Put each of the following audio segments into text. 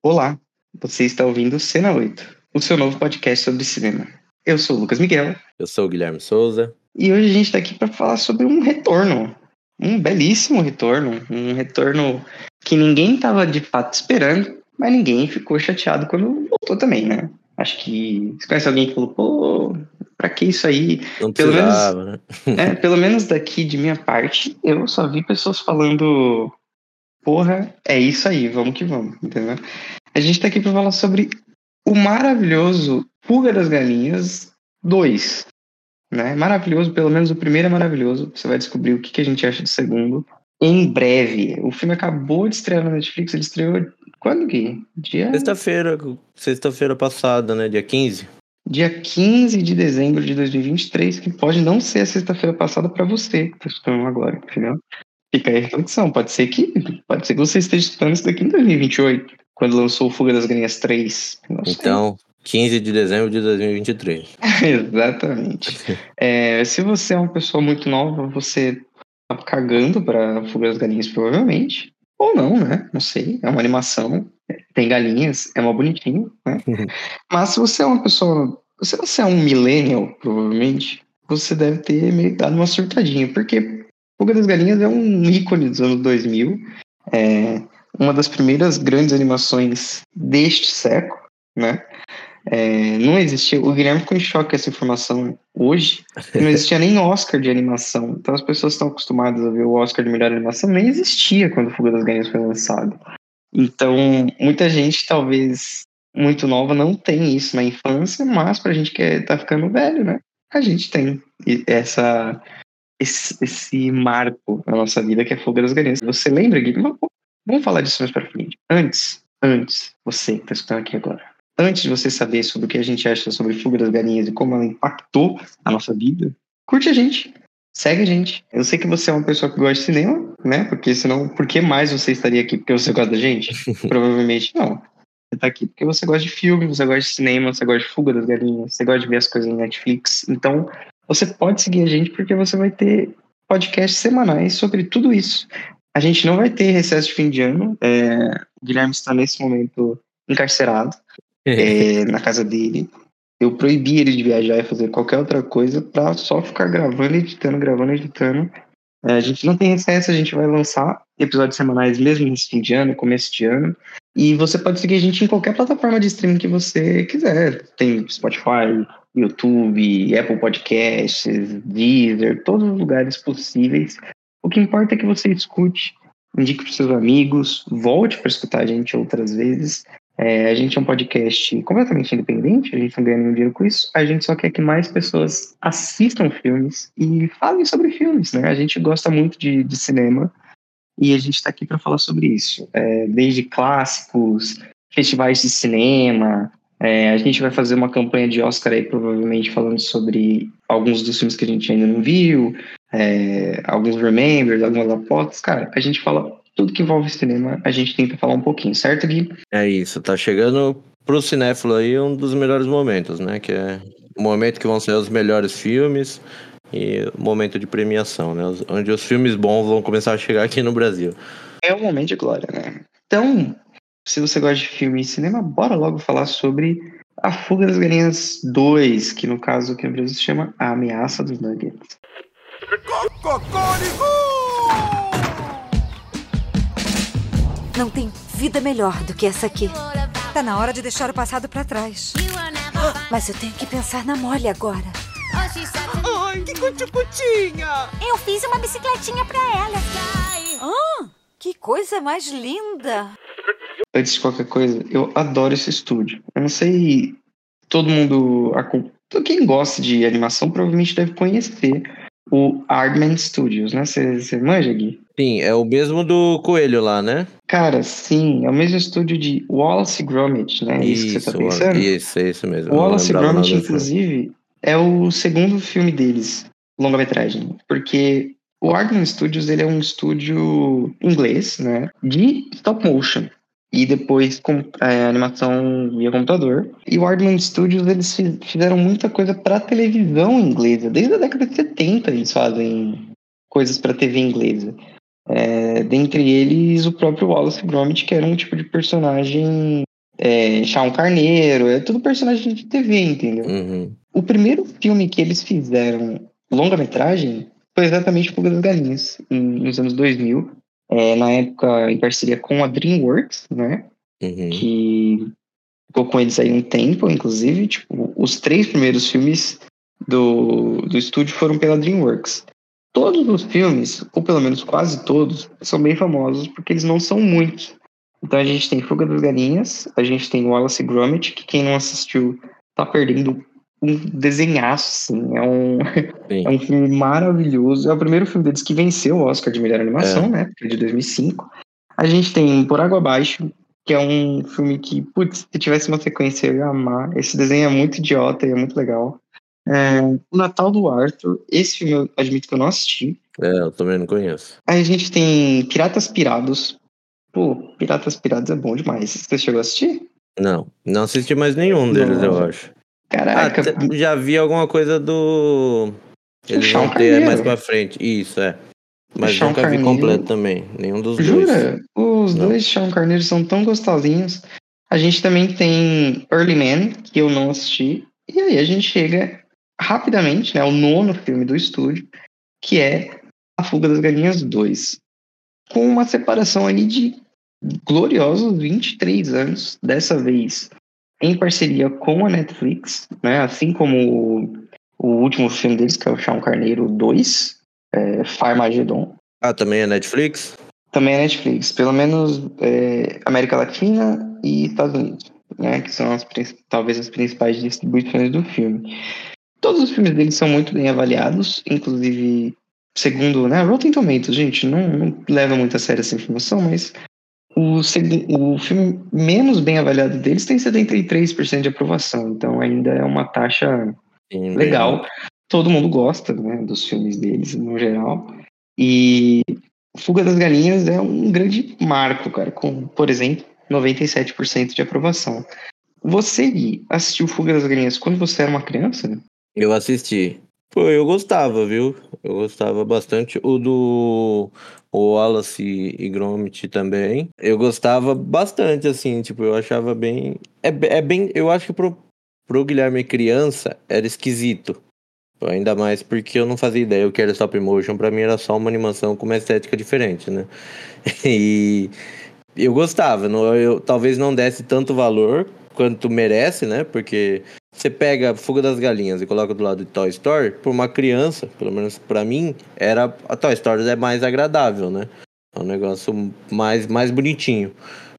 Olá, você está ouvindo Cena 8, o seu novo podcast sobre cinema. Eu sou o Lucas Miguel. Eu sou o Guilherme Souza. E hoje a gente está aqui para falar sobre um retorno, um belíssimo retorno, um retorno que ninguém estava de fato esperando, mas ninguém ficou chateado quando voltou também, né? Acho que você conhece alguém que falou, pô, pra que isso aí? Não precisava, né? Pelo menos daqui de minha parte, eu só vi pessoas falando... Porra, é isso aí, vamos que vamos, entendeu? A gente tá aqui pra falar sobre o maravilhoso Fuga das Galinhas 2, né? Maravilhoso, pelo menos o primeiro é maravilhoso, você vai descobrir o que a gente acha do segundo em breve. O filme acabou de estrear na Netflix, ele estreou quando, Gui? Sexta-feira passada, né? Dia 15. Dia 15 de dezembro de 2023, que pode não ser a sexta-feira passada pra você que tá escutando agora, entendeu? Fica aí a reflexão, pode ser que você esteja estudando isso daqui em 2028, quando lançou o Fuga das Galinhas 3. Então, 15 de dezembro de 2023. Exatamente. Se você é uma pessoa muito nova, você tá cagando pra Fuga das Galinhas, provavelmente. Ou não, né? Não sei. É uma animação, tem galinhas, é mó bonitinho, né? Mas se você é uma pessoa... Se você é um millennial, provavelmente, você deve ter meio dado uma surtadinha, porque... Fuga das Galinhas é um ícone dos anos 2000, é uma das primeiras grandes animações deste século, né? Não existia, o Guilherme ficou em choque com essa informação hoje, não existia nem Oscar de animação, então as pessoas estão acostumadas a ver o Oscar de melhor animação, nem existia quando Fuga das Galinhas foi lançado. Então, muita gente, talvez muito nova, não tem isso na infância, mas pra gente que tá ficando velho, né? A gente tem essa... Esse marco na nossa vida que é Fuga das Galinhas. Você lembra, Guilherme? Vamos falar disso mais pra frente. Antes, você que tá escutando aqui agora, antes de você saber sobre o que a gente acha sobre Fuga das Galinhas e como ela impactou a nossa vida, curte a gente, segue a gente. Eu sei que você é uma pessoa que gosta de cinema, né? Porque senão, por que mais você estaria aqui? Porque você gosta da gente? Provavelmente não. Você tá aqui porque você gosta de filme, você gosta de cinema, você gosta de Fuga das Galinhas, você gosta de ver as coisas no Netflix. Então... Você pode seguir a gente porque você vai ter podcasts semanais sobre tudo isso. A gente não vai ter recesso de fim de ano. O Guilherme está nesse momento encarcerado na casa dele. Eu proibi ele de viajar e fazer qualquer outra coisa para só ficar gravando, editando. A gente não tem recesso, a gente vai lançar episódios semanais mesmo nesse fim de ano, começo de ano. E você pode seguir a gente em qualquer plataforma de streaming que você quiser. Tem Spotify... YouTube, Apple Podcasts, Deezer, todos os lugares possíveis. O que importa é que você escute, indique para os seus amigos, volte para escutar a gente outras vezes. A gente é um podcast completamente independente, a gente não ganha nenhum dinheiro com isso, a gente só quer que mais pessoas assistam filmes e falem sobre filmes, né? A gente gosta muito de cinema e a gente está aqui para falar sobre isso. Desde clássicos, festivais de cinema... a gente vai fazer uma campanha de Oscar aí, provavelmente falando sobre alguns dos filmes que a gente ainda não viu, alguns remembers, algumas apostas. Cara, a gente fala tudo que envolve cinema, a gente tenta falar um pouquinho, certo, Gui? É isso, tá chegando pro cinéfilo aí um dos melhores momentos, né? Que é o momento que vão ser os melhores filmes e o momento de premiação, né? Onde os filmes bons vão começar a chegar aqui no Brasil. É um momento de glória, né? Então... Se você gosta de filme e cinema, bora logo falar sobre A Fuga das Galinhas 2, que no caso aqui no Brasil se chama A Ameaça dos Nuggets. Não tem vida melhor do que essa aqui. Tá na hora de deixar o passado pra trás. Mas eu tenho que pensar na Molly agora. Ai, que cuti-cutinha! Eu fiz uma bicicletinha pra ela. Que coisa mais linda! Antes de qualquer coisa, eu adoro esse estúdio. Eu não sei... Todo mundo... Quem gosta de animação provavelmente deve conhecer o Aardman Studios, né? Você manja, Gui? Sim, é o mesmo do Coelho lá, né? Cara, sim. É o mesmo estúdio de Wallace Gromit, né? Isso que você tá pensando? Isso, é isso mesmo. Wallace Gromit, inclusive, é o segundo filme deles, longa-metragem. Porque... O Aardman Studios, ele é um estúdio inglês, né, de stop motion e depois com animação via computador. E o Aardman Studios, eles fizeram muita coisa para televisão inglesa. Desde a década de 70 eles fazem coisas para TV inglesa. Dentre eles, o próprio Wallace Gromit, que era um tipo de personagem Shaun Carneiro, é tudo personagem de TV, entendeu? Uhum. O primeiro filme que eles fizeram, longa-metragem, foi exatamente Fuga das Galinhas, nos anos 2000. Na época, em parceria com a DreamWorks, né? Uhum. Que ficou com eles aí um tempo, inclusive. Tipo, os 3 primeiros filmes do estúdio foram pela DreamWorks. Todos os filmes, ou pelo menos quase todos, são bem famosos porque eles não são muitos. Então a gente tem Fuga das Galinhas, a gente tem Wallace Gromit, que quem não assistiu tá perdendo um desenhaço, assim. É um filme maravilhoso. É o primeiro filme deles que venceu o Oscar de melhor animação, né? Porque é de 2005. A gente tem Por Água Abaixo, que é um filme que, putz, se tivesse uma sequência eu ia amar. Esse desenho é muito idiota e é muito legal. O Natal do Arthur, esse filme eu admito que eu não assisti. Eu também não conheço. Aí a gente tem Piratas Pirados. Pô, Piratas Pirados é bom demais. Você chegou a assistir? Não assisti mais nenhum deles, eu acho. Caraca. Já vi alguma coisa do... Eles vão ter mais pra frente. Isso, é. Mas Shaun nunca Carneiro. Vi completo também. Nenhum dos dois. Jura? Os dois Shaun Carneiro são tão gostosinhos. A gente também tem Early Man, que eu não assisti. E aí a gente chega rapidamente, né, ao 9º filme do estúdio, que é A Fuga das Galinhas 2. Com uma separação ali de gloriosos 23 anos, dessa vez em parceria com a Netflix, né, assim como o último filme deles, que é o Shaun Carneiro 2, Farmagedon. Também é Netflix? Também é Netflix, pelo menos América Latina e Estados Unidos, né, que são talvez as principais distribuições do filme. Todos os filmes deles são muito bem avaliados, inclusive, segundo, né, Rotten Tomatoes, gente, não leva muito a sério essa informação, mas o filme menos bem avaliado deles tem 73% de aprovação, então ainda é uma taxa legal. Todo mundo gosta, né, dos filmes deles, no geral, e Fuga das Galinhas é um grande marco, cara, com, por exemplo, 97% de aprovação. Você, Gui, assistiu Fuga das Galinhas quando você era uma criança, né? Eu assisti. Pô, eu gostava, viu? Eu gostava bastante. O do Wallace e Gromit também. Eu gostava bastante, assim, tipo, eu achava bem... bem, eu acho que pro Guilherme criança era esquisito. Ainda mais porque eu não fazia ideia o que era stop motion. Pra mim era só uma animação com uma estética diferente, né? E eu gostava. Eu talvez não desse tanto valor quanto merece, né? Porque você pega Fuga das Galinhas e coloca do lado de Toy Story, por uma criança, pelo menos pra mim, a Toy Story é mais agradável, né? É um negócio mais bonitinho.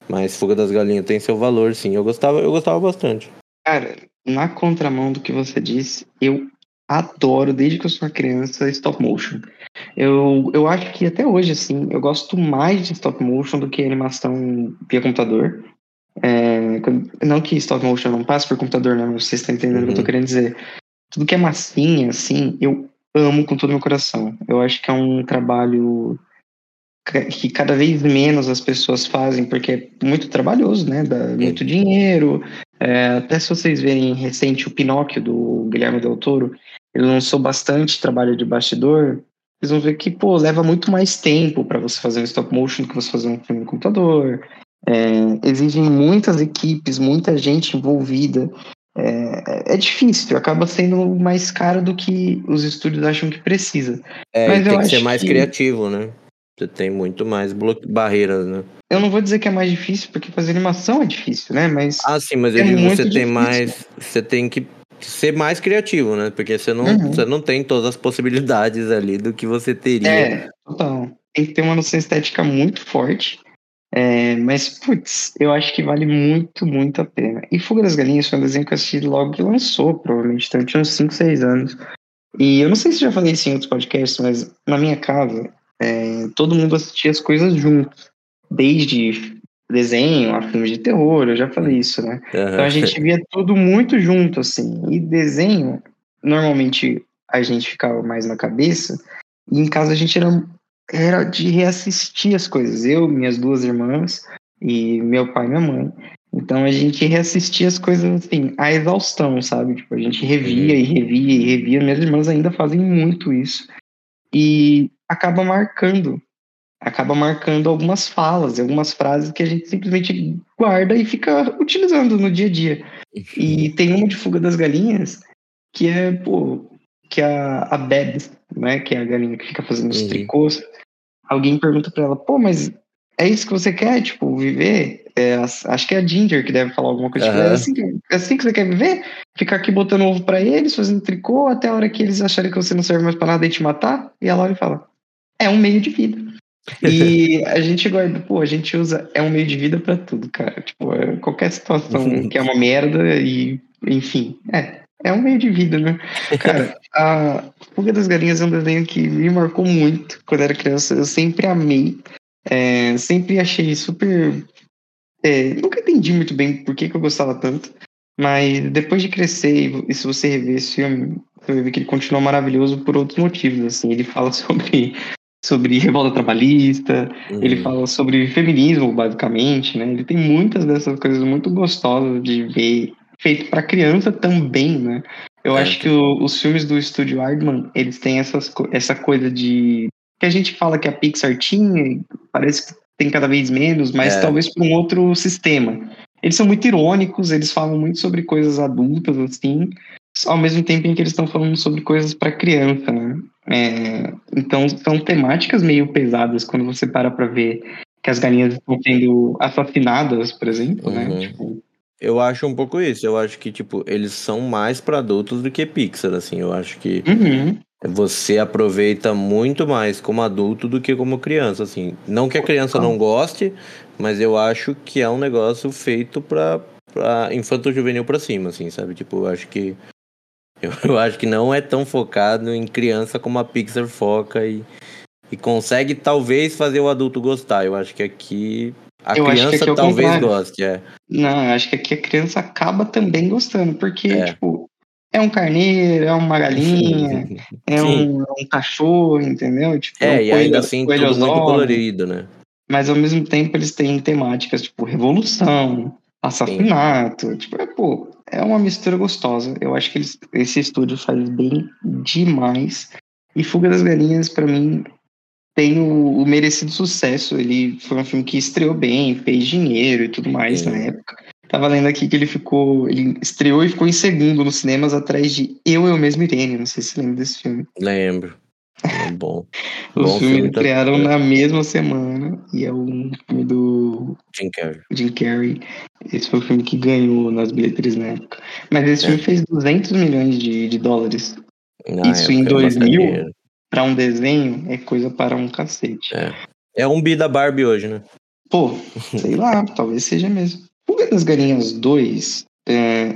Mas Fuga das Galinhas tem seu valor, sim. Eu gostava bastante. Cara, na contramão do que você disse, eu adoro, desde que eu sou uma criança, stop motion. Eu acho que até hoje, assim, eu gosto mais de stop motion do que animação via computador. Não que stop motion não passe por computador, né? Mas vocês estão entendendo o que eu tô querendo dizer. Tudo que é massinha, assim, eu amo com todo o meu coração. Eu acho que é um trabalho que cada vez menos as pessoas fazem, porque é muito trabalhoso, né? Dá muito dinheiro. Até se vocês verem recente o Pinóquio do Guillermo del Toro, ele lançou bastante trabalho de bastidor. Vocês vão ver que, pô, leva muito mais tempo pra você fazer um stop motion do que você fazer um filme no computador. Exigem muitas equipes, muita gente envolvida, é difícil, acaba sendo mais caro do que os estúdios acham que precisa. Mas tem que ser mais criativo, né? Você tem muito mais barreiras, né? Eu não vou dizer que é mais difícil, porque fazer animação é difícil, né? Mas sim, mas eu digo, você tem mais, você tem que ser mais criativo, né? Porque você não tem todas as possibilidades ali do que você teria. Então, tem que ter uma noção estética muito forte. Mas, putz, eu acho que vale muito, muito a pena. E Fuga das Galinhas foi um desenho que eu assisti logo que lançou, provavelmente, então eu tinha uns 5, 6 anos. E eu não sei se já falei isso em outros podcasts, mas na minha casa, todo mundo assistia as coisas juntos, desde desenho a filmes de terror, eu já falei isso, né? Então a gente via tudo muito junto, assim. E desenho, normalmente a gente ficava mais na cabeça, e em casa a gente era de reassistir as coisas, eu, minhas 2 irmãs e meu pai e minha mãe. Então a gente reassistia as coisas assim, à exaustão, sabe? Tipo, a gente revia e revia e revia. Minhas irmãs ainda fazem muito isso e acaba marcando acaba marcando algumas falas, algumas frases que a gente simplesmente guarda e fica utilizando no dia a dia. E tem uma de Fuga das Galinhas, que é, pô, que a Babs, né, que é a galinha que fica fazendo os tricôs, alguém pergunta pra ela, pô, mas é isso que você quer, tipo, viver? É, acho que é a Ginger que deve falar alguma coisa, tipo, é assim que você quer viver? Ficar aqui botando ovo pra eles, fazendo tricô, até a hora que eles acharem que você não serve mais pra nada e te matar? E ela olha e fala, é um meio de vida. E a gente guarda, pô, a gente usa, é um meio de vida pra tudo, cara. Tipo, qualquer situação que é uma merda e, enfim, é um meio de vida, né? Cara, a Fuga das Galinhas é um desenho que me marcou muito quando era criança. Eu sempre amei, sempre achei super... nunca entendi muito bem por que eu gostava tanto, mas depois de crescer, e se você rever esse filme, você vai ver que ele continua maravilhoso por outros motivos, assim. Ele fala sobre revolta trabalhista, ele fala sobre feminismo, basicamente, né? Ele tem muitas dessas coisas muito gostosas de ver, feito para criança também, né? Eu acho que os filmes do estúdio Aardman, eles têm essa coisa de... que a gente fala que a Pixar tinha, e parece que tem cada vez menos, mas talvez por um outro sistema. Eles são muito irônicos, eles falam muito sobre coisas adultas, assim, ao mesmo tempo em que eles estão falando sobre coisas para criança, né? Então, são temáticas meio pesadas quando você para ver que as galinhas estão sendo assassinadas, por exemplo, né? Tipo... Eu acho um pouco isso. Eu acho que, tipo, eles são mais para adultos do que Pixar, assim. Eu acho que você aproveita muito mais como adulto do que como criança, assim. Não que a criança não goste, mas eu acho que é um negócio feito pra infanto-juvenil pra cima, assim, sabe? Tipo, eu acho que não é tão focado em criança como a Pixar foca e consegue talvez fazer o adulto gostar. Eu acho que aqui... A criança talvez goste, Não, eu acho que aqui a criança acaba também gostando, porque, tipo, é um carneiro, é uma galinha, um cachorro, entendeu? Tipo, e ainda assim tudo muito colorido, né? Mas, ao mesmo tempo, eles têm temáticas, tipo, revolução, assassinato, tipo, é uma mistura gostosa. Eu acho que esse estúdio faz bem demais. E Fuga das Galinhas, pra mim... tem o merecido sucesso. Ele foi um filme que estreou bem, fez dinheiro e tudo mais na época. Tava lendo aqui que ele estreou e ficou em segundo nos cinemas, atrás de Eu e o Mesmo Irene. Não sei se você lembra desse filme. Lembro. É bom. Os filmes estrearam na mesma semana, e é um filme do Jim Carrey. Esse foi o filme que ganhou nas bilheterias na época. Mas esse filme fez 200 milhões de dólares. Isso em 2000... Pra um desenho, é coisa para um cacete. É um bi da Barbie hoje, né? Pô, sei lá, talvez seja mesmo. Fuga das Galinhas 2,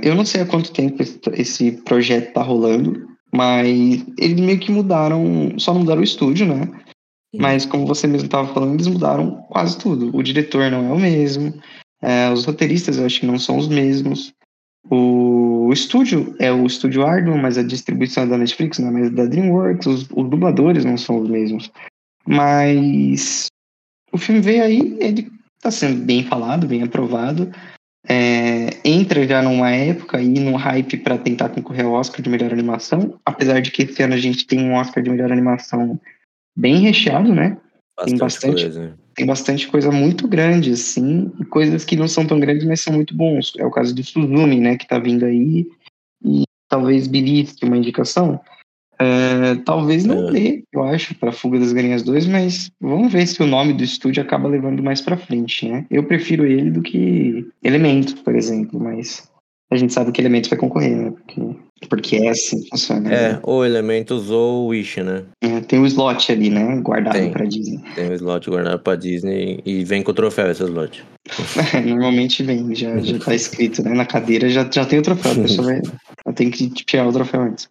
eu não sei há quanto tempo esse projeto tá rolando, mas eles meio que mudaram, só mudaram o estúdio, né? Mas como você mesmo tava falando, eles mudaram quase tudo. O diretor não é o mesmo, os roteiristas eu acho que não são os mesmos. O estúdio é o estúdio Aardman, mas a distribuição é da Netflix, não é mais da DreamWorks. Os dubladores não são os mesmos. Mas o filme veio aí, ele tá sendo bem falado, bem aprovado. Entra já numa época e num hype para tentar concorrer ao Oscar de melhor animação. Apesar de que esse ano a gente tem um Oscar de melhor animação bem recheado, né? Tem bastante coisa muito grande, assim, coisas que não são tão grandes, mas são muito bons. É o caso do Suzume, né, que tá vindo aí, e talvez Billy, uma indicação. Talvez não dê, eu acho, pra Fuga das Galinhas 2, mas vamos ver se o nome do estúdio acaba levando mais pra frente, né? Eu prefiro ele do que Elemento, por exemplo, mas a gente sabe que Elemento vai concorrer, né? Porque é assim que funciona. Né? Ou Elementos ou Wish, né? Tem um slot ali, né? Guardado pra Disney. Tem um slot guardado pra Disney e vem com o troféu esse slot. Normalmente vem, já tá escrito, né? Na cadeira já tem o troféu, a pessoa tem que tirar o troféu antes.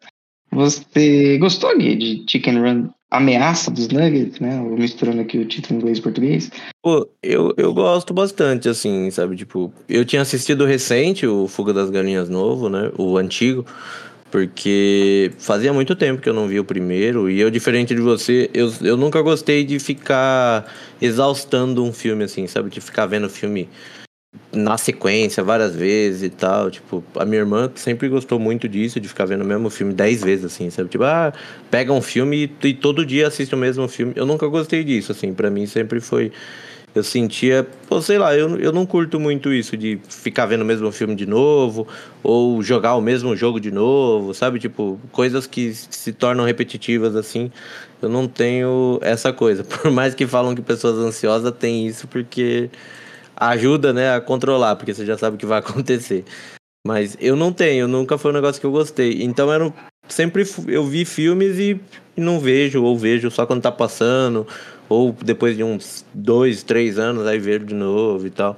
Você gostou ali de Chicken Run? Ameaça dos Nuggets, né? Misturando aqui o título em inglês e português. Pô, eu gosto bastante, assim, sabe? Tipo, eu tinha assistido recente o Fuga das Galinhas novo, né? O antigo, porque fazia muito tempo que eu não vi o primeiro, e eu, diferente de você, eu nunca gostei de ficar exaustando um filme, assim, sabe? De ficar vendo filme na sequência várias vezes e tal, tipo, a minha irmã sempre gostou muito disso, de ficar vendo o mesmo filme 10 vezes, assim, sabe, tipo, ah, pega um filme e todo dia assiste o mesmo filme. Eu nunca gostei disso, assim, pra mim sempre foi, eu sentia, pô, sei lá, eu não curto muito isso de ficar vendo o mesmo filme de novo ou jogar o mesmo jogo de novo, sabe, tipo, coisas que se tornam repetitivas, assim, eu não tenho essa coisa, por mais que falam que pessoas ansiosas têm isso, porque ajuda, né, a controlar, porque você já sabe o que vai acontecer. Mas eu não tenho, nunca foi um negócio que eu gostei. Então sempre eu vi filmes e não vejo, ou vejo só quando tá passando, ou depois de uns 2, 3 anos, aí vejo de novo e tal.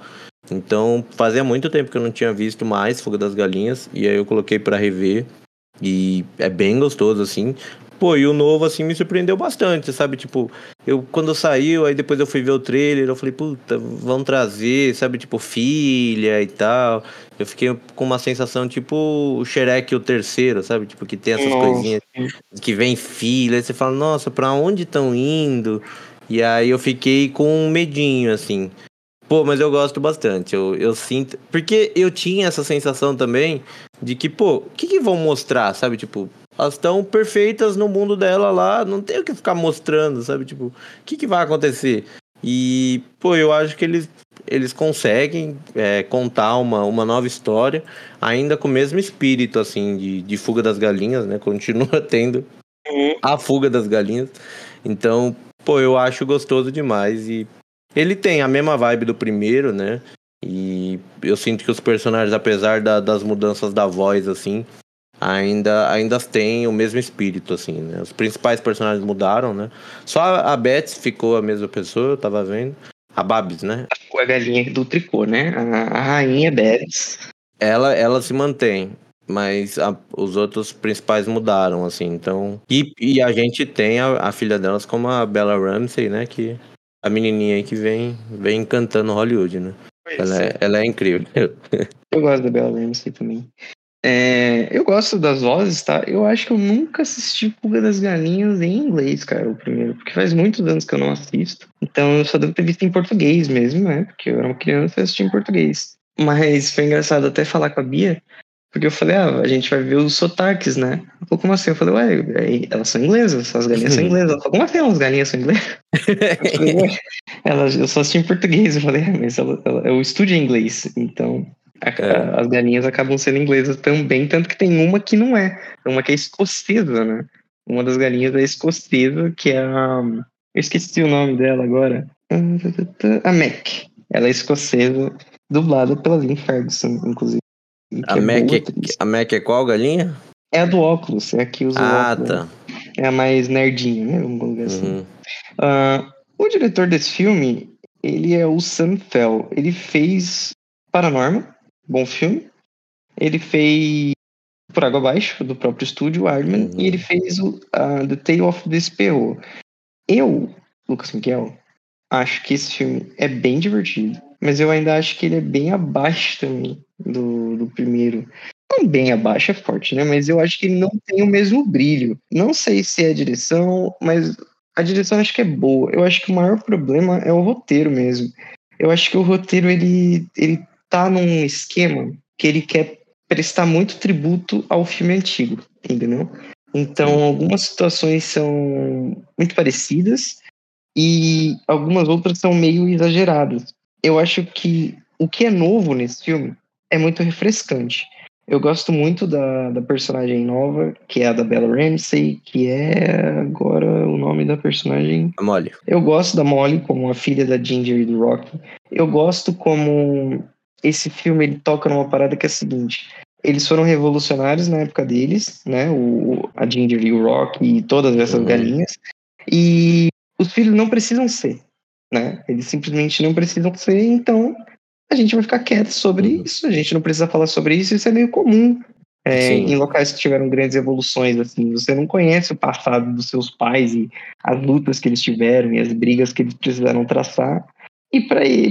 Então fazia muito tempo que eu não tinha visto mais Fuga das Galinhas, e aí eu coloquei pra rever, e é bem gostoso, assim. Pô, e o novo, assim, me surpreendeu bastante, sabe? Tipo, quando saiu, aí depois eu fui ver o trailer, eu falei, puta, vão trazer, sabe? Tipo, filha e tal. Eu fiquei com uma sensação, tipo, o Shrek, o terceiro, sabe? Tipo, que tem essas coisinhas que vem filha. Aí você fala, nossa, pra onde estão indo? E aí eu fiquei com um medinho, assim. Pô, mas eu gosto bastante, eu sinto... Porque eu tinha essa sensação também de que, pô, o que vão mostrar, sabe? Tipo, elas estão perfeitas no mundo dela lá, não tem o que ficar mostrando, sabe? Tipo, o que vai acontecer? E, pô, eu acho que eles conseguem contar uma nova história, ainda com o mesmo espírito, assim, de Fuga das Galinhas, né? Continua tendo a Fuga das Galinhas. Então, pô, eu acho gostoso demais e... Ele tem a mesma vibe do primeiro, né? E eu sinto que os personagens, apesar das mudanças da voz, assim, ainda têm o mesmo espírito, assim, né? Os principais personagens mudaram, né? Só a Betsy ficou a mesma pessoa, eu tava vendo. A Babs, né? A galinha do tricô, né? A rainha Betsy. Ela se mantém, mas os outros principais mudaram, assim, então... E a gente tem a filha delas como a Bella Ramsey, né? Que... A menininha aí que vem encantando Hollywood, né? Ela é incrível. Eu gosto da Bella Ramsey também. Eu gosto das vozes, tá? Eu acho que eu nunca assisti Fuga das Galinhas em inglês, cara, o primeiro. Porque faz muitos anos que eu não assisto. Então eu só devo ter visto em português mesmo, né? Porque eu era uma criança e assisti em português. Mas foi engraçado até falar com a Bia. Porque eu falei, a gente vai ver os sotaques, né? Ela falou, como assim? Eu falei, ué, elas são inglesas, as galinhas são inglesas. Ela falou, como assim as galinhas são inglesas? Eu falei, ué, eu só assisti em português. Eu falei, mas eu estudo em inglês. Então, as galinhas acabam sendo inglesas também, tanto que tem uma que não é. Uma que é escocesa, né? Uma das galinhas é escocesa, que é a... Eu esqueci o nome dela agora. A Mac. Ela é escocesa, dublada pela Lynn Ferguson, inclusive. A Mac é qual galinha? É a do óculos, é a que usa óculos. Ah, tá. É a mais nerdinha, né? Vamos colocar assim. O diretor desse filme, ele é o Sam Fell. Ele fez Paranormal, bom filme. Ele fez Por Água Abaixo, do próprio estúdio, Aardman. E ele fez The Tale of Despereaux. Eu, Lucas Miguel, acho que esse filme é bem divertido. Mas eu ainda acho que ele é bem abaixo também do primeiro. Não bem abaixo, é forte, né? Mas eu acho que ele não tem o mesmo brilho. Não sei se é a direção, mas a direção acho que é boa. Eu acho que o maior problema é o roteiro mesmo. Eu acho que o roteiro, ele tá num esquema que ele quer prestar muito tributo ao filme antigo, entendeu? Então, algumas situações são muito parecidas e algumas outras são meio exageradas. Eu acho que o que é novo nesse filme é muito refrescante. Eu gosto muito da personagem nova, que é a da Bella Ramsey, que é agora o nome da personagem... A Molly. Eu gosto da Molly como a filha da Ginger e do Rocky. Eu gosto como esse filme ele toca numa parada que é a seguinte... Eles foram revolucionários na época deles, né? A Ginger e o Rocky e todas essas galinhas. E os filhos não precisam ser. Né? Eles simplesmente não precisam ser, então a gente vai ficar quieto sobre isso, a gente não precisa falar sobre isso, isso é meio comum em locais que tiveram grandes evoluções, assim, você não conhece o passado dos seus pais e as lutas que eles tiveram e as brigas que eles precisaram traçar, e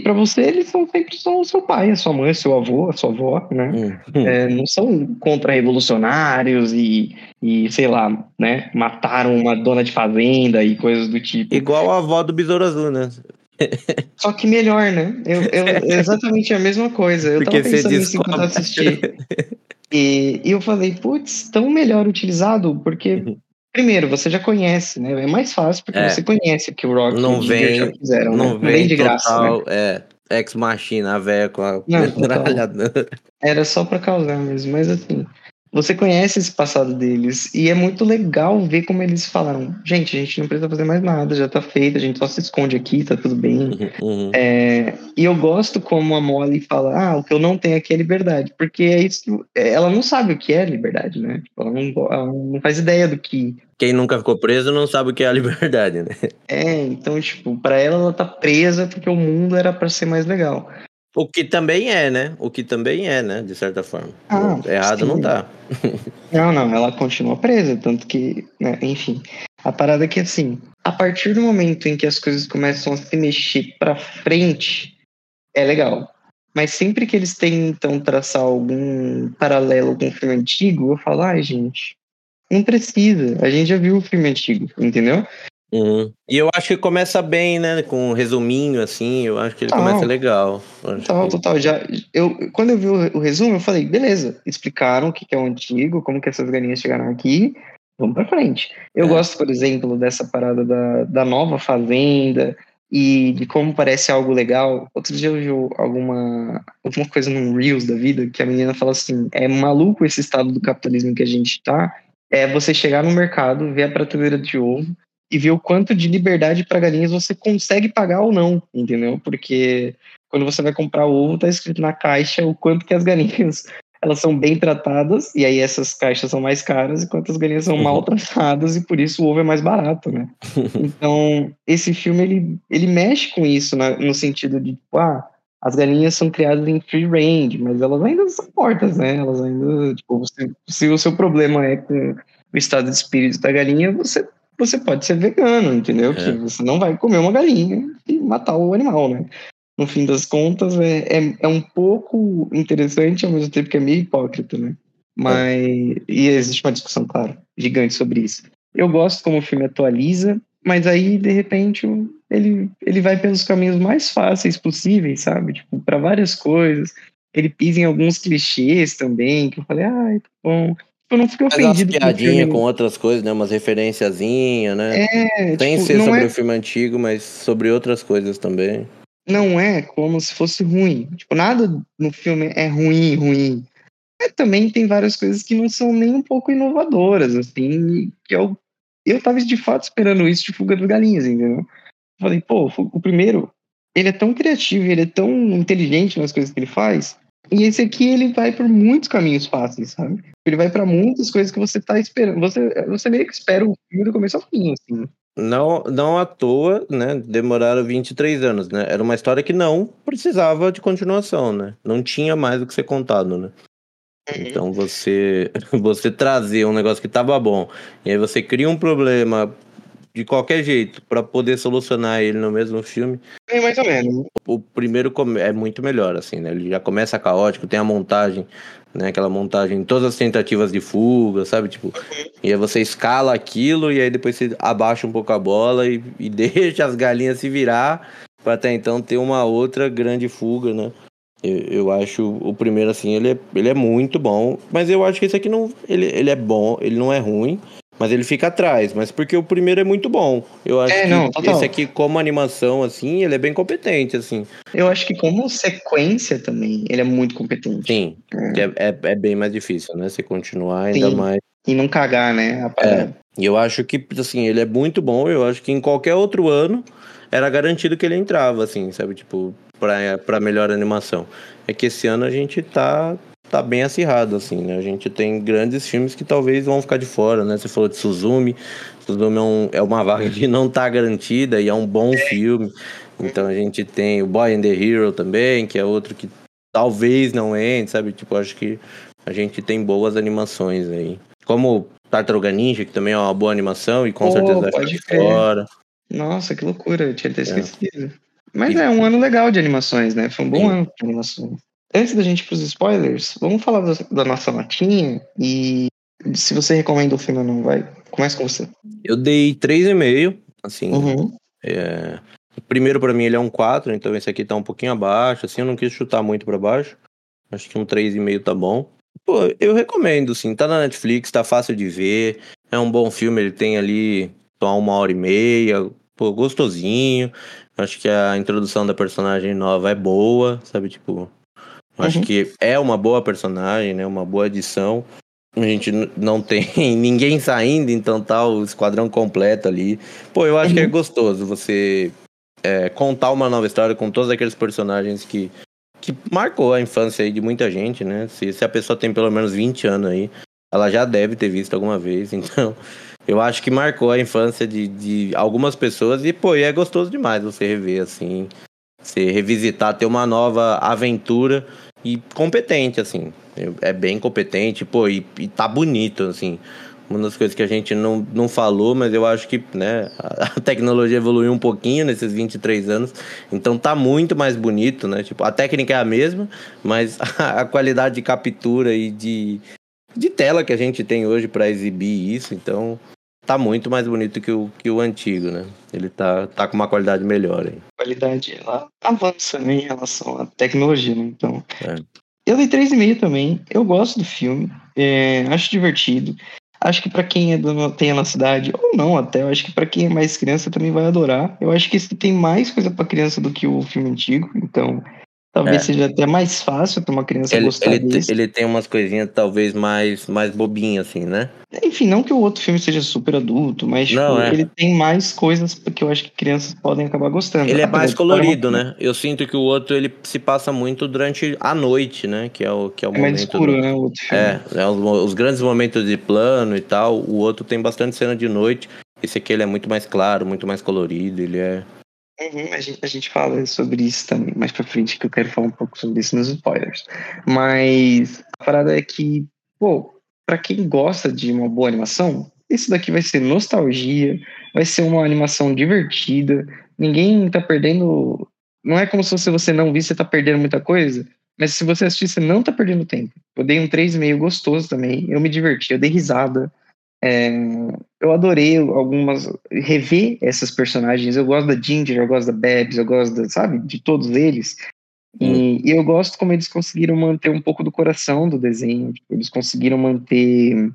pra você eles são sempre só o seu pai, a sua mãe, o seu avô, a sua avó, né? Não são contra-revolucionários e sei lá, né? Mataram uma dona de fazenda e coisas do tipo. Igual a avó do Besouro Azul, né? Só que melhor, né? É exatamente a mesma coisa. Eu porque tava pensando nisso enquanto eu assisti. E eu falei, putz, tão melhor utilizado, porque... Uhum. Primeiro, você já conhece, né? É mais fácil, porque você conhece que o Rocky não e o Ginger já fizeram, não, né? Vem de graça, total, né? É, Ex Machina, a véia com a metralhadora. Era só pra causar mesmo, mas assim... Você conhece esse passado deles, e é muito legal ver como eles falaram, gente, a gente não precisa fazer mais nada, já tá feito, a gente só se esconde aqui, tá tudo bem. Uhum. E eu gosto como a Molly fala, o que eu não tenho aqui é liberdade, porque é isso, ela não sabe o que é liberdade, né? Ela não faz ideia do que... Quem nunca ficou preso não sabe o que é a liberdade, né? Então, pra ela tá presa porque o mundo era pra ser mais legal. O que também é, né? De certa forma. Errado sim. Não dá. Não, ela continua presa, tanto que... Né, enfim, a parada é que, assim, a partir do momento em que as coisas começam a se mexer pra frente, é legal. Mas sempre que eles tentam traçar algum paralelo com o filme antigo, eu falo, gente, não precisa, a gente já viu o filme antigo, entendeu? Uhum. E eu acho que começa bem, né? Com um resuminho, assim, eu acho que ele começa legal. Total. Quando eu vi o resumo, eu falei, beleza, explicaram o que é o antigo, como que essas galinhas chegaram aqui, vamos pra frente. Eu gosto, por exemplo, dessa parada da nova fazenda e de como parece algo legal. Outro dia eu vi alguma coisa num Reels da vida que a menina fala assim, é maluco esse estado do capitalismo que a gente tá, é você chegar no mercado, ver a prateleira de ovo, e ver o quanto de liberdade para galinhas você consegue pagar ou não, entendeu? Porque quando você vai comprar ovo, tá escrito na caixa o quanto que as galinhas elas são bem tratadas, e aí essas caixas são mais caras, e quanto as galinhas são mal tratadas, e por isso o ovo é mais barato, né? Então, esse filme, ele mexe com isso, né? No sentido de, as galinhas são criadas em free range, mas elas ainda são mortas, né? Elas ainda, se o seu problema é com o estado de espírito da galinha, você pode ser vegano, entendeu? Que você não vai comer uma galinha e matar o animal, né? No fim das contas, é um pouco interessante, ao mesmo tempo que é meio hipócrita, né? Mas... E existe uma discussão, claro, gigante sobre isso. Eu gosto como o filme atualiza, mas aí, de repente, ele vai pelos caminhos mais fáceis possíveis, sabe? Pra várias coisas. Ele pisa em alguns clichês também, que eu falei, tá bom... Eu não fiquei ofendido. Faz umas piadinhas com outras coisas, né? Umas referenciazinhas, né? Sem ser sobre o filme antigo, mas sobre outras coisas também. Não é como se fosse ruim. Nada no filme é ruim. Mas também tem várias coisas que não são nem um pouco inovadoras, assim. Que eu tava de fato esperando isso de Fuga das Galinhas, entendeu? Eu falei, o primeiro, ele é tão criativo, ele é tão inteligente nas coisas que ele faz. E esse aqui, ele vai por muitos caminhos fáceis, sabe? Ele vai pra muitas coisas que você tá esperando. Você meio que espera o filme do começo ao fim, assim. Não à toa, né? Demoraram 23 anos, né? Era uma história que não precisava de continuação, né? Não tinha mais o que ser contado, né? Então você trazer um negócio que tava bom, e aí você cria um problema... de qualquer jeito, pra poder solucionar ele no mesmo filme. É, mais ou menos. O primeiro é muito melhor, assim, né? Ele já começa caótico, tem a montagem, né? Aquela montagem, todas as tentativas de fuga, sabe? E aí você escala aquilo, e aí depois você abaixa um pouco a bola e deixa as galinhas se virar, pra até então ter uma outra grande fuga, né? Eu acho o primeiro, assim, ele é muito bom, mas eu acho que esse aqui não... Ele é bom, ele não é ruim, mas ele fica atrás, mas porque o primeiro é muito bom. Eu acho que esse aqui, como animação, assim, ele é bem competente, assim. Eu acho que como sequência também, ele é muito competente. Sim, é bem mais difícil, né? Você continuar ainda mais... E não cagar, né? E eu acho que, assim, ele é muito bom. Eu acho que em qualquer outro ano, era garantido que ele entrava, assim, sabe? Pra melhor animação. É que esse ano a gente tá bem acirrado, assim, né? A gente tem grandes filmes que talvez vão ficar de fora, né? Você falou de Suzume. Suzume é uma vaga que não tá garantida e é um bom filme. Então a gente tem o Boy and the Hero também, que é outro que talvez não entre, sabe? Acho que a gente tem boas animações aí. Como Tartaruga Ninja, que também é uma boa animação e com certeza vai ficar de fora. Nossa, que loucura, eu tinha até esquecido. Mas é um ano legal de animações, né? Foi um bom ano de animações. Antes da gente ir para os spoilers, vamos falar da nossa notinha e se você recomenda o filme ou não, vai. Começa com você. Eu dei 3,5, assim. primeiro pra mim ele é um 4, então esse aqui tá um pouquinho abaixo, assim, eu não quis chutar muito pra baixo. Acho que um 3,5 tá bom. Pô, eu recomendo, sim. Tá na Netflix, tá fácil de ver. É um bom filme, ele tem ali só 1h30, pô, gostosinho. Acho que a introdução da personagem nova é boa, sabe? Tipo, acho que é uma boa personagem, né? Uma boa adição. A gente não tem ninguém saindo, então tá o esquadrão completo ali. Pô, eu acho que é gostoso você contar uma nova história com todos aqueles personagens que marcou a infância aí de muita gente, né? Se a pessoa tem pelo menos 20 anos aí, ela já deve ter visto alguma vez. Então, eu acho que marcou a infância de algumas pessoas e, pô, é gostoso demais você rever, assim, você revisitar, ter uma nova aventura e competente, assim. É bem competente, pô, e tá bonito, assim. Uma das coisas que a gente não falou, mas eu acho que, né, a tecnologia evoluiu um pouquinho nesses 23 anos, então tá muito mais bonito, né? Tipo, a técnica é a mesma, mas a qualidade de captura e de tela que a gente tem hoje pra exibir isso, então tá muito mais bonito que o antigo, né? Ele tá com uma qualidade melhor aí. A qualidade, ela avança, né, em relação à tecnologia, né? Então... É. Eu dei 3,5 também, eu gosto do filme, acho divertido. Acho que pra quem tem a nossa idade, ou não até, eu acho que pra quem é mais criança também vai adorar. Eu acho que esse tem mais coisa pra criança do que o filme antigo, então talvez seja até mais fácil pra uma criança gostar desse. Ele tem umas coisinhas talvez mais bobinhas, assim, né? Enfim, não que o outro filme seja super adulto, mas não, tipo, ele tem mais coisas que eu acho que crianças podem acabar gostando. Ele é mais colorido, né? Eu sinto que o outro, ele se passa muito durante a noite, né? Que é o momento mais escuro, né? O outro filme. Os grandes momentos de plano e tal. O outro tem bastante cena de noite. Esse aqui, ele é muito mais claro, muito mais colorido. Ele é... A gente fala sobre isso também mais pra frente, que eu quero falar um pouco sobre isso nos spoilers. Mas a parada é que, pô, pra quem gosta de uma boa animação, isso daqui vai ser nostalgia, vai ser uma animação divertida, ninguém tá perdendo... Não é como se você não visse, você tá perdendo muita coisa, mas se você assistir, você não tá perdendo tempo. Eu dei um 3,5 gostoso também, eu me diverti, eu dei risada. Eu adorei algumas... Rever essas personagens. Eu gosto da Ginger, eu gosto da Babs, eu gosto da, sabe? De todos eles. E eu gosto como eles conseguiram manter um pouco do coração do desenho. Tipo, eles conseguiram manter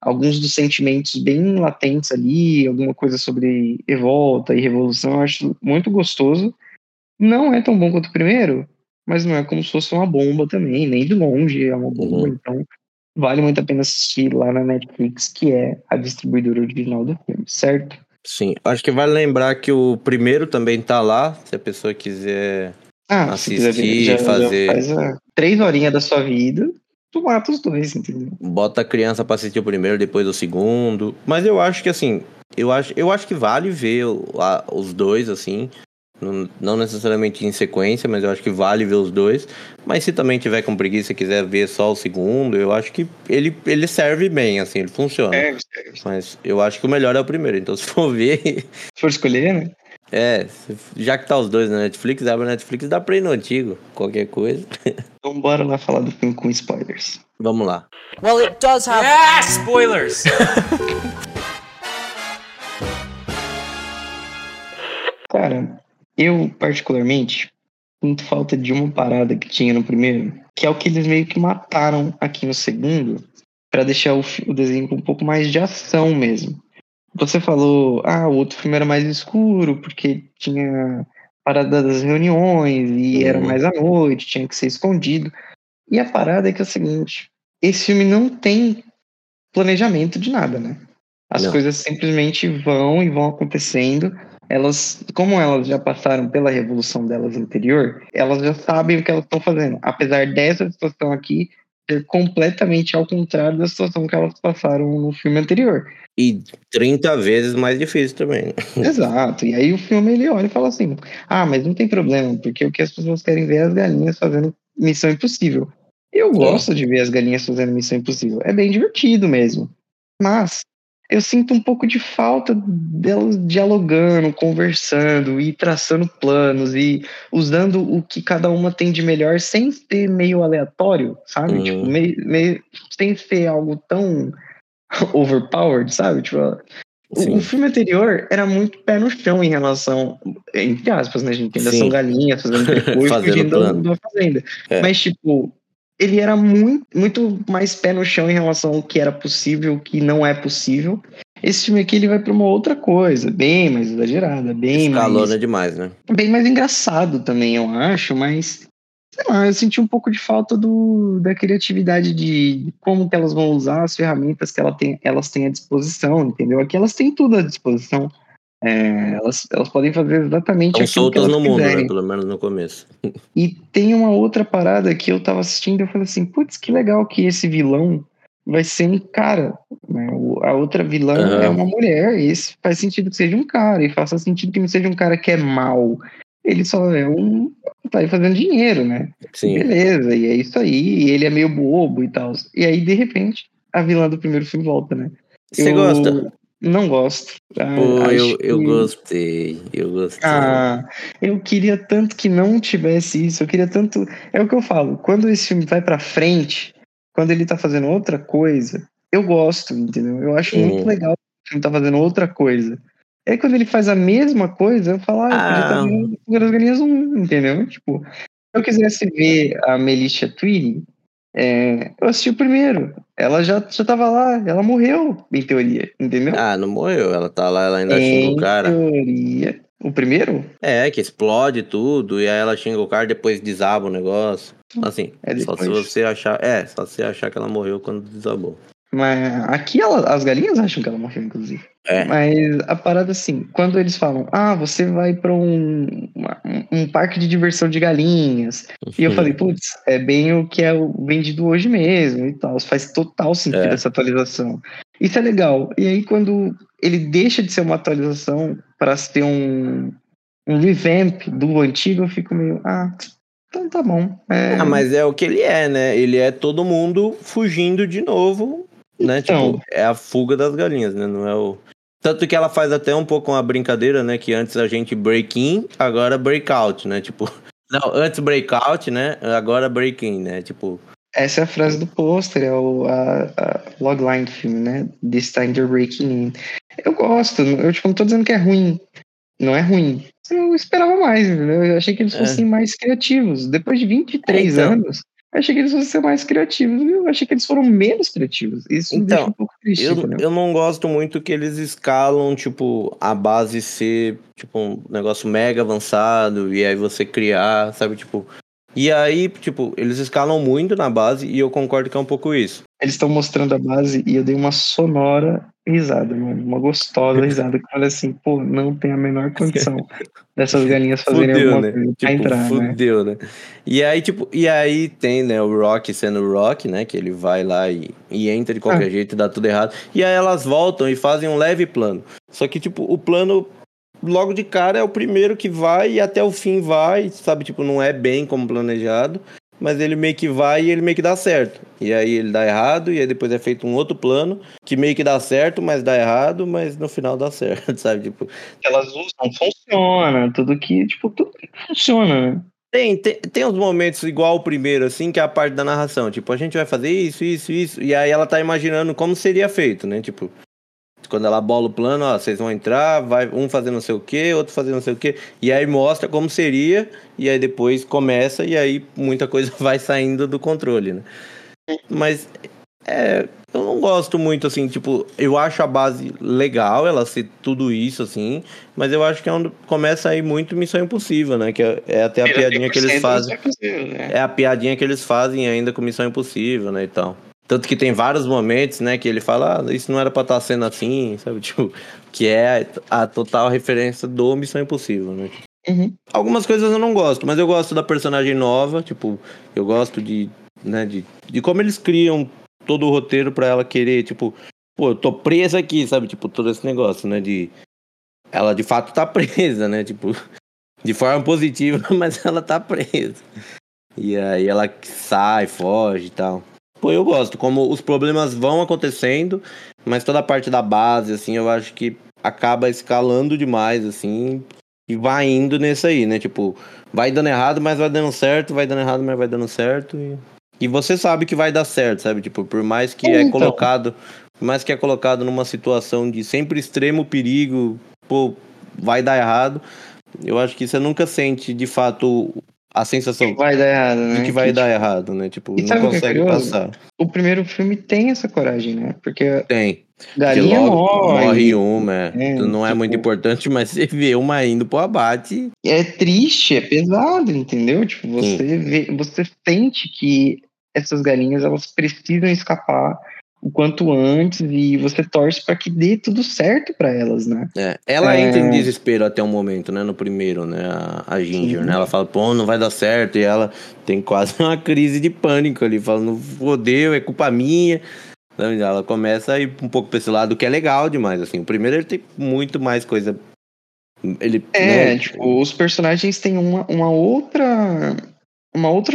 alguns dos sentimentos bem latentes ali. Alguma coisa sobre revolta e revolução. Eu acho muito gostoso. Não é tão bom quanto o primeiro, mas não é como se fosse uma bomba também. Nem de longe é uma bomba, então... Vale muito a pena assistir lá na Netflix, que é a distribuidora original do filme, certo? Sim, acho que vale lembrar que o primeiro também tá lá, se a pessoa quiser assistir e fazer... Faz 3 horinhas da sua vida, tu mata os dois, entendeu? Bota a criança pra assistir o primeiro, depois o segundo, mas eu acho que, assim, eu acho que vale ver os dois, assim... Não necessariamente em sequência, mas eu acho que vale ver os dois. Mas se também tiver com preguiça e quiser ver só o segundo, eu acho que ele serve bem, assim, ele funciona. Mas eu acho que o melhor é o primeiro, então se for ver... Se for escolher, né? Já que tá os dois na Netflix, abre a Netflix e dá pra ir no antigo, qualquer coisa. Então bora lá falar do filme com spoilers. Vamos lá. Well, it does have... Yeah, spoilers! Cara... Eu, particularmente, sinto falta de uma parada que tinha no primeiro, que é o que eles meio que mataram aqui no segundo, pra deixar o desenho com um pouco mais de ação mesmo. Você falou, o outro filme era mais escuro, porque tinha parada das reuniões, e era mais à noite, tinha que ser escondido. E a parada é que é o seguinte, esse filme não tem planejamento de nada, né? As coisas simplesmente vão e vão acontecendo... Como elas já passaram pela revolução delas anterior, elas já sabem o que elas estão fazendo. Apesar dessa situação aqui ser completamente ao contrário da situação que elas passaram no filme anterior. E 30 vezes mais difícil também. Exato. E aí o filme ele olha e fala assim, mas não tem problema, porque o que as pessoas querem ver é as galinhas fazendo Missão Impossível. Eu gosto de ver as galinhas fazendo Missão Impossível. É bem divertido mesmo. Mas... eu sinto um pouco de falta delas dialogando, conversando e traçando planos e usando o que cada uma tem de melhor sem ser meio aleatório, sabe? Tipo, meio, sem ser algo tão overpowered, sabe? Tipo, O filme anterior era muito pé no chão em relação, entre aspas, né, gente? Ainda são galinhas fazendo percurso, fugindo da fazenda. É. Mas, tipo, ele era muito mais pé no chão em relação ao que era possível, o que não é possível. Esse filme aqui, ele vai pra uma outra coisa, bem mais exagerada, bem mais... Escalona demais, né? Bem mais engraçado também, eu acho, mas... Sei lá, eu senti um pouco de falta da criatividade de como que elas vão usar as ferramentas que elas têm à disposição, entendeu? Aqui elas têm tudo à disposição. É, elas podem fazer exatamente aquilo que elas quiserem. Estão soltas no mundo, né? Pelo menos no começo. E tem uma outra parada que eu tava assistindo e eu falei assim, putz, que legal que esse vilão vai ser um cara. Né? A outra vilã é uma mulher, e esse faz sentido que seja um cara, e faça sentido que não seja um cara que é mau. Ele só é um... tá aí fazendo dinheiro, né? Sim. Beleza, e é isso aí, e ele é meio bobo e tal. E aí, de repente, a vilã do primeiro filme volta, né? Você gosta? Não gosto. Pô, eu gostei, Ah, eu queria tanto que não tivesse isso, eu queria tanto... É o que eu falo, quando esse filme vai pra frente, quando ele tá fazendo outra coisa, eu gosto, entendeu? Eu acho muito legal que o filme tá fazendo outra coisa. Aí quando ele faz a mesma coisa, eu falo, eu podia estar vendo Fuga das Galinhas 1, entendeu? Tipo, se eu quisesse ver a Melissa Tweedy, eu assisti o primeiro. Ela já tava lá, ela morreu, em teoria, entendeu? Ah, não morreu, ela tá lá, ela ainda xinga o cara. Em teoria. O primeiro? É, que explode tudo, e aí ela xinga o cara, depois desaba o negócio. Assim, só se você achar que ela morreu quando desabou. Mas aqui as galinhas acham que ela morreu, inclusive. É. Mas a parada assim, quando eles falam, você vai pra um parque de diversão de galinhas. E eu falei, putz, é bem o que é vendido hoje mesmo e tal. Faz total sentido essa atualização. Isso é legal. E aí quando ele deixa de ser uma atualização pra ser um revamp do antigo, eu fico meio, então tá bom. Mas é o que ele é, né? Ele é todo mundo fugindo de novo. Né? Então... Tipo, é a fuga das galinhas, né? Não é o... Tanto que ela faz até um pouco uma brincadeira, né? Que antes a gente break-in, agora break-out, né? Tipo, não, antes break-out, né? Agora break-in, né? Tipo... Essa é a frase do pôster, é a logline do filme, né? This time they're breaking in. Eu gosto, eu tipo, não tô dizendo que é ruim. Não é ruim. Eu esperava mais, entendeu? Eu achei que eles fossem mais criativos. Depois de 23 anos... Eu achei que eles fossem ser mais criativos, viu? Eu achei que eles foram menos criativos. Isso me deixa um pouco triste. Eu não gosto muito que eles escalam, tipo, a base ser, tipo, um negócio mega avançado, e aí você criar, sabe, tipo... E aí, tipo, eles escalam muito na base, e eu concordo que é um pouco isso. Eles estão mostrando a base, e eu dei uma sonora risada, mano. Uma gostosa risada, que eu falei assim, pô, não tem a menor condição dessas galinhas fazerem alguma coisa pra entrar, né? Fudeu, né? E aí tem, né, o Rocky sendo o Rocky, né, que ele vai lá e entra de qualquer jeito e dá tudo errado. E aí elas voltam e fazem um leve plano. Só que, tipo, o plano... Logo de cara é o primeiro que vai e até o fim vai, sabe? Tipo, não é bem como planejado, mas ele meio que vai e ele meio que dá certo. E aí ele dá errado e aí depois é feito um outro plano que meio que dá certo, mas dá errado, mas no final dá certo, sabe? Tipo, elas usam, funciona, tudo que funciona, né? Tem uns momentos igual o primeiro, assim, que é a parte da narração. Tipo, a gente vai fazer isso, e aí ela tá imaginando como seria feito, né? Tipo... Quando ela bola o plano, vocês vão entrar, vai um fazer não sei o quê, outro fazer não sei o quê, e aí mostra como seria, e aí depois começa, e aí muita coisa vai saindo do controle, né? Mas eu não gosto muito, assim, tipo, eu acho a base legal, ela ser tudo isso, assim, mas eu acho que é onde começa a ir muito Missão Impossível, né? Que é até a piadinha que eles fazem. É a piadinha que eles fazem ainda com Missão Impossível, né, e tal. Tanto que tem vários momentos, né, que ele fala, isso não era pra estar sendo assim, sabe, tipo, que é a total referência do Missão Impossível, né. Uhum. Algumas coisas eu não gosto, mas eu gosto da personagem nova, tipo, eu gosto de como eles criam todo o roteiro pra ela querer, tipo, eu tô presa aqui, sabe, tipo, todo esse negócio, né, de... Ela, de fato, tá presa, né, tipo, de forma positiva, mas ela tá presa. E aí ela sai, foge e tal. Pô, eu gosto, como os problemas vão acontecendo, mas toda a parte da base, assim, eu acho que acaba escalando demais, assim, e vai indo nesse aí, né? Tipo, vai dando errado, mas vai dando certo, vai dando errado, mas vai dando certo, e você sabe que vai dar certo, sabe? Tipo, por mais que é colocado mas que é colocado numa situação de sempre extremo perigo, pô, vai dar errado. Eu acho que você nunca sente, de fato, a sensação vai dar errado, né? De que vai dar errado, né? Tipo, e não consegue passar. O primeiro filme tem essa coragem, né? Porque tem. Galinha morre uma, não é muito importante, mas você vê uma indo pro abate. É triste, é pesado, entendeu? Tipo, você vê, você sente que essas galinhas, elas precisam escapar o quanto antes, e você torce pra que dê tudo certo pra elas, né? É, ela entra em desespero até um momento, né? No primeiro, né? A Ginger, né? Ela fala, pô, não vai dar certo, e ela tem quase uma crise de pânico ali, falando, fodeu, é culpa minha. Então, ela começa a ir um pouco pra esse lado, que é legal demais, assim. O primeiro, ele tem muito mais coisa... Ele, tipo, os personagens têm uma outra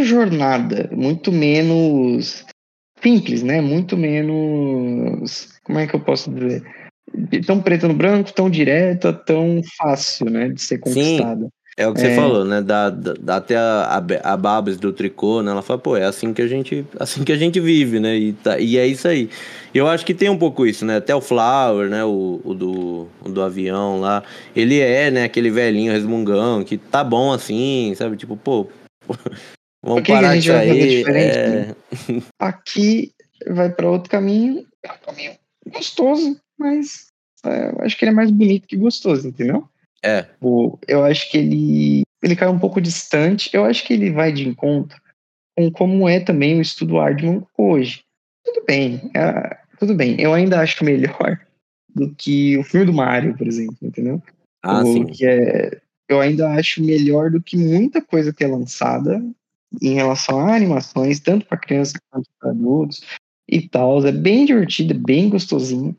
jornada, muito menos... simples, né? Muito menos... Como é que eu posso dizer? Tão preto no branco, tão direta, tão fácil, né? De ser conquistada. É o que você falou, né? Até a Babs do tricô, né? Ela fala, pô, é assim que a gente vive, né? E é isso aí. Eu acho que tem um pouco isso, né? Até o Flower, né? O do avião lá. Ele né? Aquele velhinho resmungão que tá bom assim, sabe? Tipo, pô... Vamos Por que parar que a gente vai fazer diferente? Né? Aqui vai para outro caminho, é um caminho gostoso, mas eu acho que ele é mais bonito que gostoso, entendeu? É. Eu acho que ele cai um pouco distante, eu acho que ele vai de encontro com como é também o estudo Aardman hoje. Tudo bem, eu ainda acho melhor do que o filme do Mario, por exemplo, entendeu? Ah, sim. Eu ainda acho melhor do que muita coisa que é lançada em relação a animações, tanto para crianças quanto para adultos e tal. É bem divertido, bem gostosinho.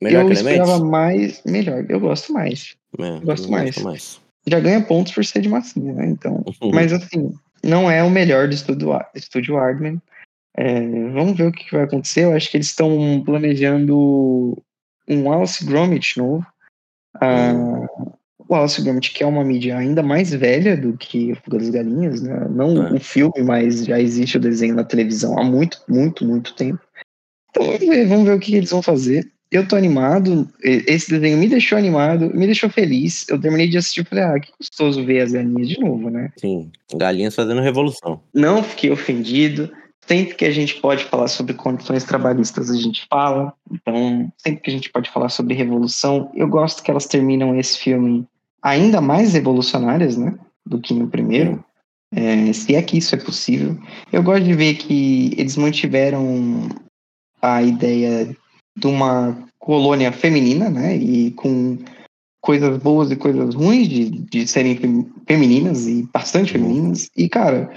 Melhor eu que esperava mais, melhor. Eu gosto mais. Eu gosto mais. Já ganha pontos por ser de massinha, né? Então, mas assim, não é o melhor do estúdio Aardman. Vamos ver o que vai acontecer. Eu acho que eles estão planejando um Wallace Gromit novo. O Wallace Gromit, que é uma mídia ainda mais velha do que o Fuga das Galinhas, né? Não o filme, mas já existe o desenho na televisão há muito, muito, muito tempo. Então vamos ver o que eles vão fazer. Eu tô animado, esse desenho me deixou animado, me deixou feliz. Eu terminei de assistir e falei, que gostoso ver as galinhas de novo, né? Sim, galinhas fazendo revolução. Não fiquei ofendido. Sempre que a gente pode falar sobre condições trabalhistas, a gente fala. Então, sempre que a gente pode falar sobre revolução, eu gosto que elas terminam esse filme ainda mais revolucionárias, né, do que no primeiro, se é que isso é possível. Eu gosto de ver que eles mantiveram a ideia de uma colônia feminina, né, e com coisas boas e coisas ruins de serem femininas, e bastante femininas, e, cara,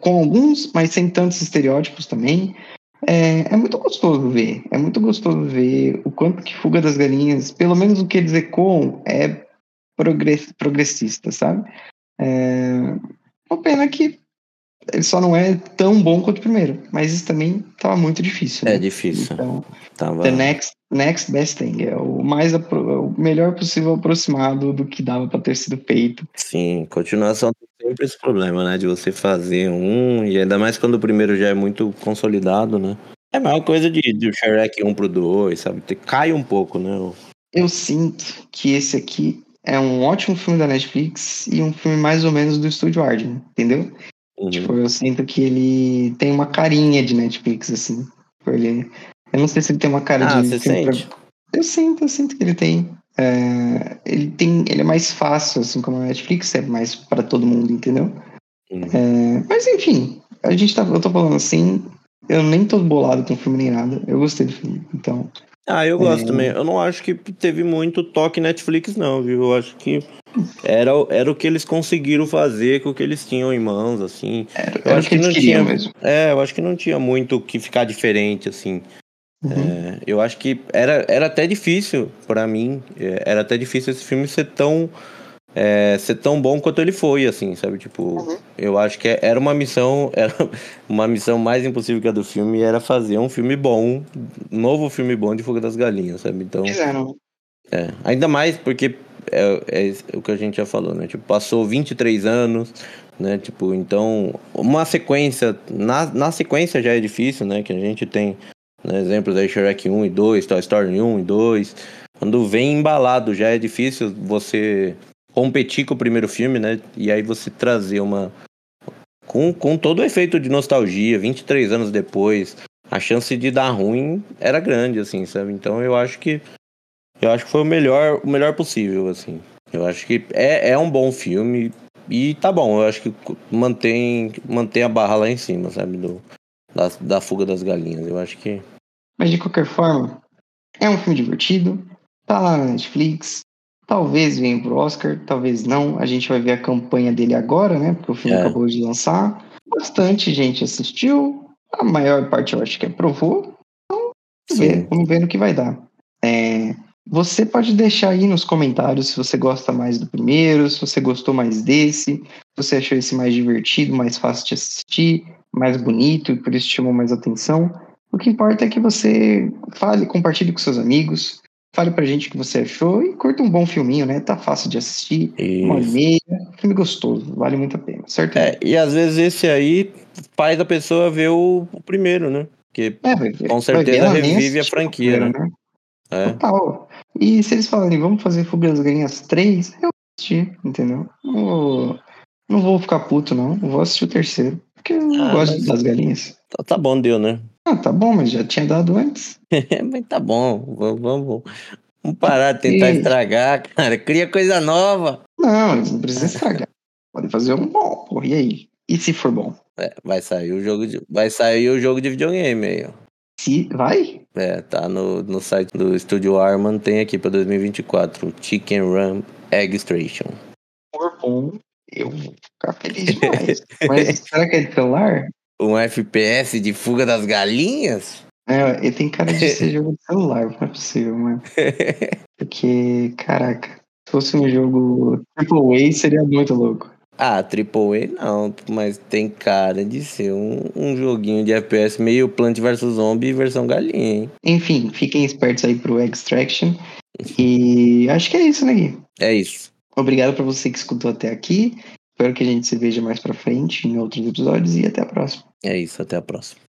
com alguns, mas sem tantos estereótipos também. É muito gostoso ver, o quanto que Fuga das Galinhas, pelo menos o que eles ecoam, é progressista, sabe? Uma pena que ele só não é tão bom quanto o primeiro, mas isso também tava muito difícil, né? É difícil. Então, the next best thing, é o melhor possível aproximado do que dava pra ter sido feito. Sim, continuação tem sempre esse problema, né? De você fazer e ainda mais quando o primeiro já é muito consolidado, né? É a maior coisa de Shrek 1 pro 2, sabe? Cai um pouco, né? Eu sinto que esse aqui é um ótimo filme da Netflix e um filme mais ou menos do estúdio Aardman, entendeu? Tipo, eu sinto que ele tem uma carinha de Netflix, assim. Eu não sei se ele tem uma cara de... Você sente? Eu sinto que ele tem. Ele é mais fácil, assim como a Netflix, é mais pra todo mundo, entendeu? Mas enfim, eu tô falando assim, eu nem tô bolado com o filme nem nada, eu gostei do filme, então... eu gosto também. Eu não acho que teve muito toque Netflix, não, viu? Eu acho que era o que eles conseguiram fazer com o que eles tinham em mãos, assim. Eu acho que não tinha mesmo. Eu acho que não tinha muito o que ficar diferente, assim. Eu acho que era até difícil, pra mim, era até difícil esse filme ser tão bom quanto ele foi, assim, sabe? Tipo, eu acho que era uma missão mais impossível que a do filme, era fazer um filme bom, um novo filme bom de Fuga das Galinhas, sabe? Então, ainda mais porque é o que a gente já falou, né? Tipo, passou 23 anos, né? Tipo, então, uma sequência, na sequência já é difícil, né? Que a gente tem Exemplos aí, Shrek 1 e 2, Toy Story 1 e 2. Quando vem embalado já é difícil você competir com o primeiro filme, né? E aí você trazer uma... Com todo o efeito de nostalgia, 23 anos depois, a chance de dar ruim era grande, assim, sabe? Então eu acho que foi o melhor possível, assim. Eu acho que é um bom filme e tá bom. Eu acho que mantém a barra lá em cima, sabe? Da Fuga das Galinhas, eu acho que... Mas de qualquer forma, é um filme divertido, tá lá na Netflix, talvez venha pro Oscar, talvez não. A gente vai ver a campanha dele agora, né? Porque o filme acabou de lançar. Bastante gente assistiu, a maior parte eu acho que aprovou. Então, vamos ver no que vai dar. Você pode deixar aí nos comentários se você gosta mais do primeiro, se você gostou mais desse, se você achou esse mais divertido, mais fácil de assistir, mais bonito e por isso chamou mais atenção. O que importa é que você fale, compartilhe com seus amigos, fale pra gente o que você achou e curta um bom filminho, né? Tá fácil de assistir, isso. 1h30, filme gostoso, vale muito a pena, certo? E às vezes esse aí faz a pessoa ver o primeiro, né? Porque com certeza revive a franquia, primeiro, né? Total. E se eles falarem, vamos fazer Fuga das Galinhas 3, eu vou assistir, entendeu? Não vou ficar puto, não. Eu vou assistir o terceiro, porque eu não gosto das galinhas. Tá bom, deu, né? Tá bom, mas já tinha dado antes. Mas tá bom, vamos parar de tentar estragar, cara. Cria coisa nova. Não, eles não precisam estragar. Podem fazer um bom, porra, e aí? E se for bom? Vai sair o jogo de videogame aí, ó. Vai? Tá no site do estúdio Aardman, tem aqui pra 2024, Chicken Run Egistration. Por bom, eu vou ficar feliz demais. Mas será que é de celular? Um FPS de Fuga das Galinhas? Ele tem cara de ser jogo de celular, não é possível, mano. Porque, caraca, se fosse um jogo AAA seria muito louco. AAA não, mas tem cara de ser um joguinho de FPS meio Plant vs Zombie versão galinha, hein? Enfim, fiquem espertos aí pro Extraction. E acho que é isso, né, Gui? É isso. Obrigado pra você que escutou até aqui. Espero que a gente se veja mais pra frente em outros episódios e até a próxima. É isso, até a próxima.